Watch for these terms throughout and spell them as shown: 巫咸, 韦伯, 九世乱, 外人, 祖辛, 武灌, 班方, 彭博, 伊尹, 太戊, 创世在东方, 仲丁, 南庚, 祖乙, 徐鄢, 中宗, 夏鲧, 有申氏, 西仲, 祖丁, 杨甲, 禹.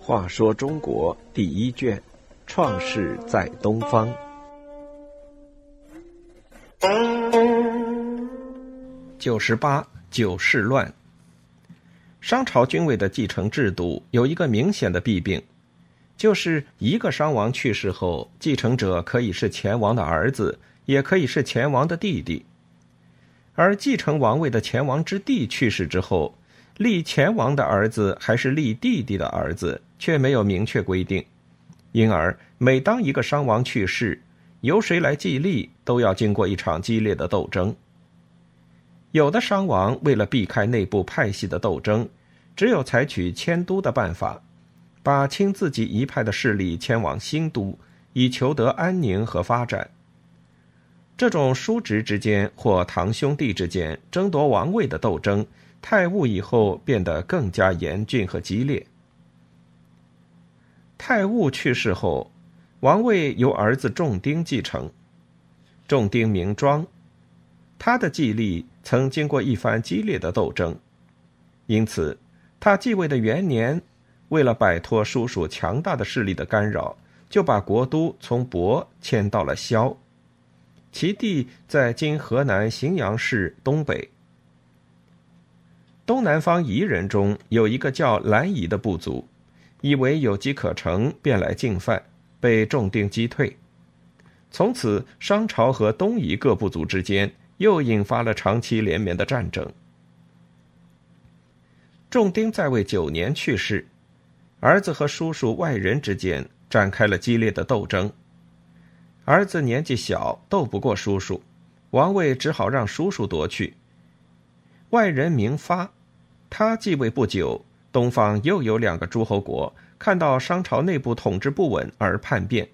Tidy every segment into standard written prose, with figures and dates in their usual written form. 话说中国第一卷《创世在东方》。98九世乱。商朝君位的继承制度有一个明显的弊病，就是一个商王去世后，继承者可以是前王的儿子，也可以是前王的弟弟。而继承王位的前王之弟去世之后，立前王的儿子还是立弟弟的儿子，却没有明确规定。因而每当一个商王去世，由谁来继立都要经过一场激烈的斗争。有的商王为了避开内部派系的斗争，只有采取迁都的办法，把亲自己一派的势力迁往新都，以求得安宁和发展。这种叔侄之间或堂兄弟之间争夺王位的斗争，太戊以后变得更加严峻和激烈。太戊去世后，王位由儿子仲丁继承。仲丁名庄，他的继立曾经过一番激烈的斗争，因此他继位的元年，为了摆脱叔叔强大的势力的干扰，就把国都从亳迁到了萧，其地在今河南荥阳市东北。东南方夷人中有一个叫兰夷的部族，以为有机可乘，便来进犯，被仲丁击退。从此商朝和东夷各部族之间又引发了长期连绵的战争。仲丁在位9年去世，儿子和叔叔外人之间展开了激烈的斗争。儿子年纪小，斗不过叔叔，王位只好让叔叔夺去。外人名发，他继位不久，东方又有2个诸侯国看到商朝内部统治不稳而叛变。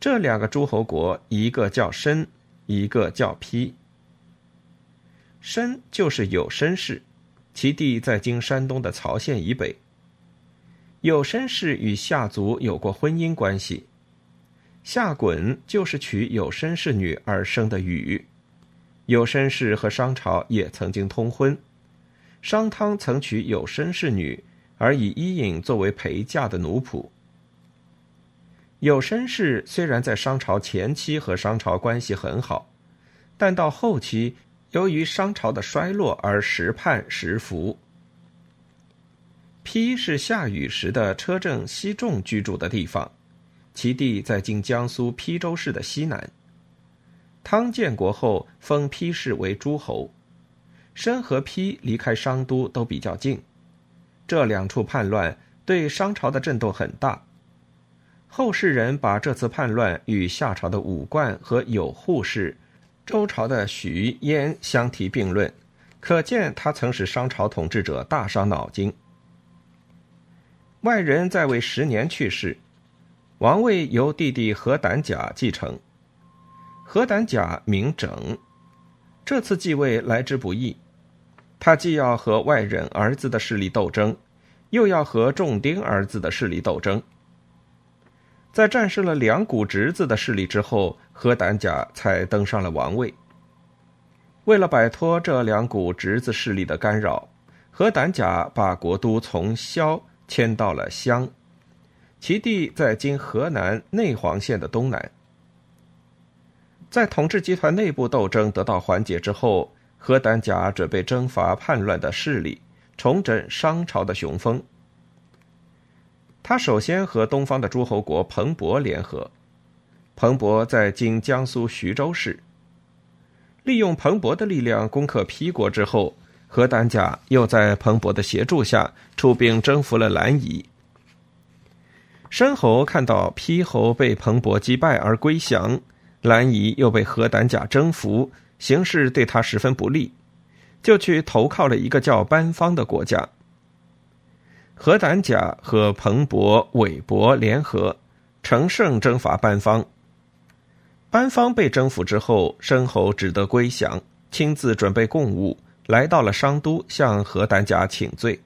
这2个诸侯国，一个叫申，一个叫丕。申就是有申氏，其地在今山东的曹县以北。有申氏与夏族有过婚姻关系，夏鲧就是娶有申氏女而生的禹。有申氏和商朝也曾经通婚，商汤曾娶有申氏女，而以伊尹作为陪嫁的奴仆。有申氏虽然在商朝前期和商朝关系很好，但到后期由于商朝的衰落而时叛时服。丕是夏禹时的车正西仲居住的地方，其地在今江苏邳州市的西南。汤建国后封丕氏为诸侯，申和丕离开商都都比较近，这2处叛乱对商朝的震动很大。后世人把这次叛乱与夏朝的武灌和有户氏、周朝的徐鄢相提并论，可见他曾使商朝统治者大伤脑筋。外人在位10年去世，王位由弟弟何胆甲继承。何胆甲名整，这次继位来之不易，他既要和外人儿子的势力斗争，又要和仲丁儿子的势力斗争。在战胜了2股侄子的势力之后，何胆甲才登上了王位。为了摆脱这2股侄子势力的干扰，何胆甲把国都从萧迁到了湘，其地在今河南内黄县的东南。在统治集团内部斗争得到缓解之后，何胆甲准备征伐叛乱的势力，重整商朝的雄风。他首先和东方的诸侯国彭博联合，彭博在今江苏徐州市。利用彭博的力量攻克邳国之后，何胆甲又在彭博的协助下出兵征服了兰夷。申侯看到邳侯被彭博击败而归降，兰夷又被何胆甲征服，形势对他十分不利，就去投靠了一个叫班方的国家。何胆甲和彭博、韦伯联合，乘胜征伐班方。班方被征服之后，申侯只得归降，亲自准备贡物，来到了商都，向何胆甲请罪。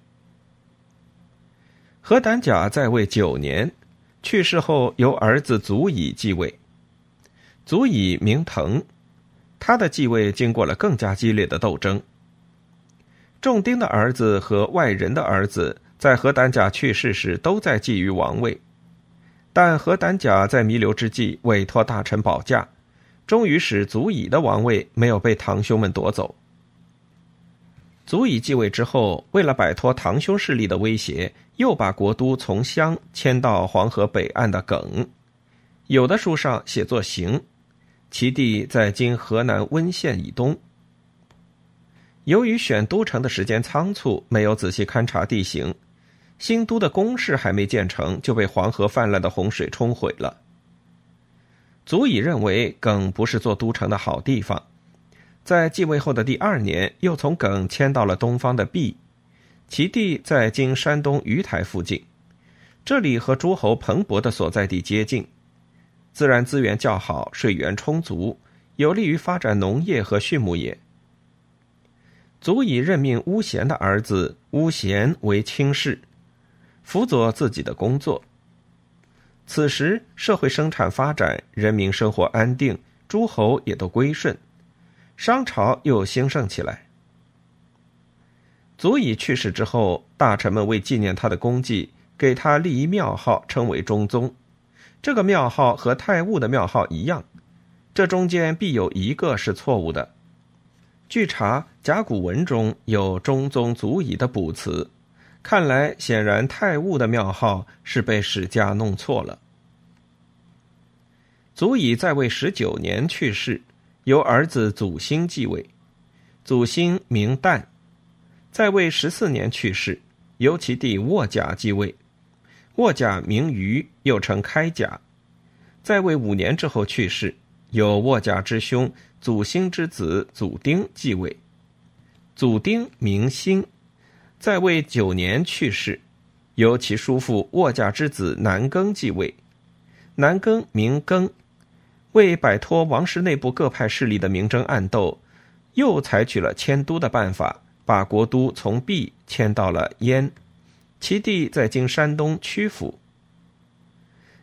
何胆甲在位9年，去世后由儿子足以继位。足以名腾，他的继位经过了更加激烈的斗争。仲丁的儿子和外人的儿子在何胆甲去世时都在觊觎王位，但何胆甲在弥留之际委托大臣保驾，终于使祖乙的王位没有被堂兄们夺走。祖乙继位之后，为了摆脱堂兄势力的威胁，又把国都从襄迁到黄河北岸的耿，有的书上写作邢，其地在今河南温县以东。由于选都城的时间仓促，没有仔细勘察地形，新都的宫室还没建成就被黄河泛滥的洪水冲毁了。足以认为耿不是做都城的好地方，在继位后的第二年又从耿迁到了东方的毕，其地在今山东鱼台附近，这里和诸侯彭博的所在地接近，自然资源较好，水源充足，有利于发展农业和畜牧业。足以任命巫咸的儿子巫咸为卿士，辅佐自己的工作。此时社会生产发展，人民生活安定，诸侯也都归顺，商朝又兴盛起来。足以去世之后，大臣们为纪念他的功绩，给他立一庙号，称为中宗。这个庙号和太戊的庙号一样，这中间必有一个是错误的。据查甲骨文中有中宗祖乙的卜辞，看来显然太戊的庙号是被史家弄错了。祖乙在位19年去世，由儿子祖辛继位。祖辛名旦，在位14年去世，由其弟沃甲继位。沃甲名禹，又称开甲，在位5年之后去世，有沃甲之兄祖辛之子祖丁继位。祖丁名辛，在位9年去世，由其叔父沃甲之子南庚继位。南庚名庚，为摆脱王室内部各派势力的明争暗斗，又采取了迁都的办法，把国都从毕迁到了燕，其地在今山东曲阜。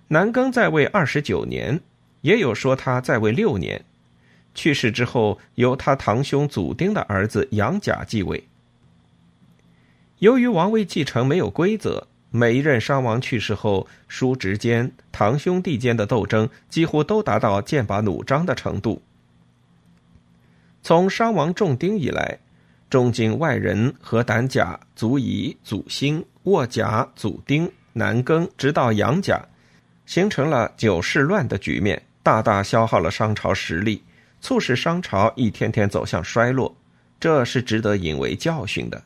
南庚在位29年，也有说他在位6年，去世之后由他堂兄祖丁的儿子杨甲继位。由于王位继承没有规则，每一任商王去世后，叔侄间、堂兄弟间的斗争几乎都达到剑拔弩张的程度。从商王仲丁以来，仲景、外人、何胆甲、祖乙、祖辛、沃甲、祖丁、南庚，直到杨甲，形成了九世乱的局面，大大消耗了商朝实力，促使商朝一天天走向衰落，这是值得引为教训的。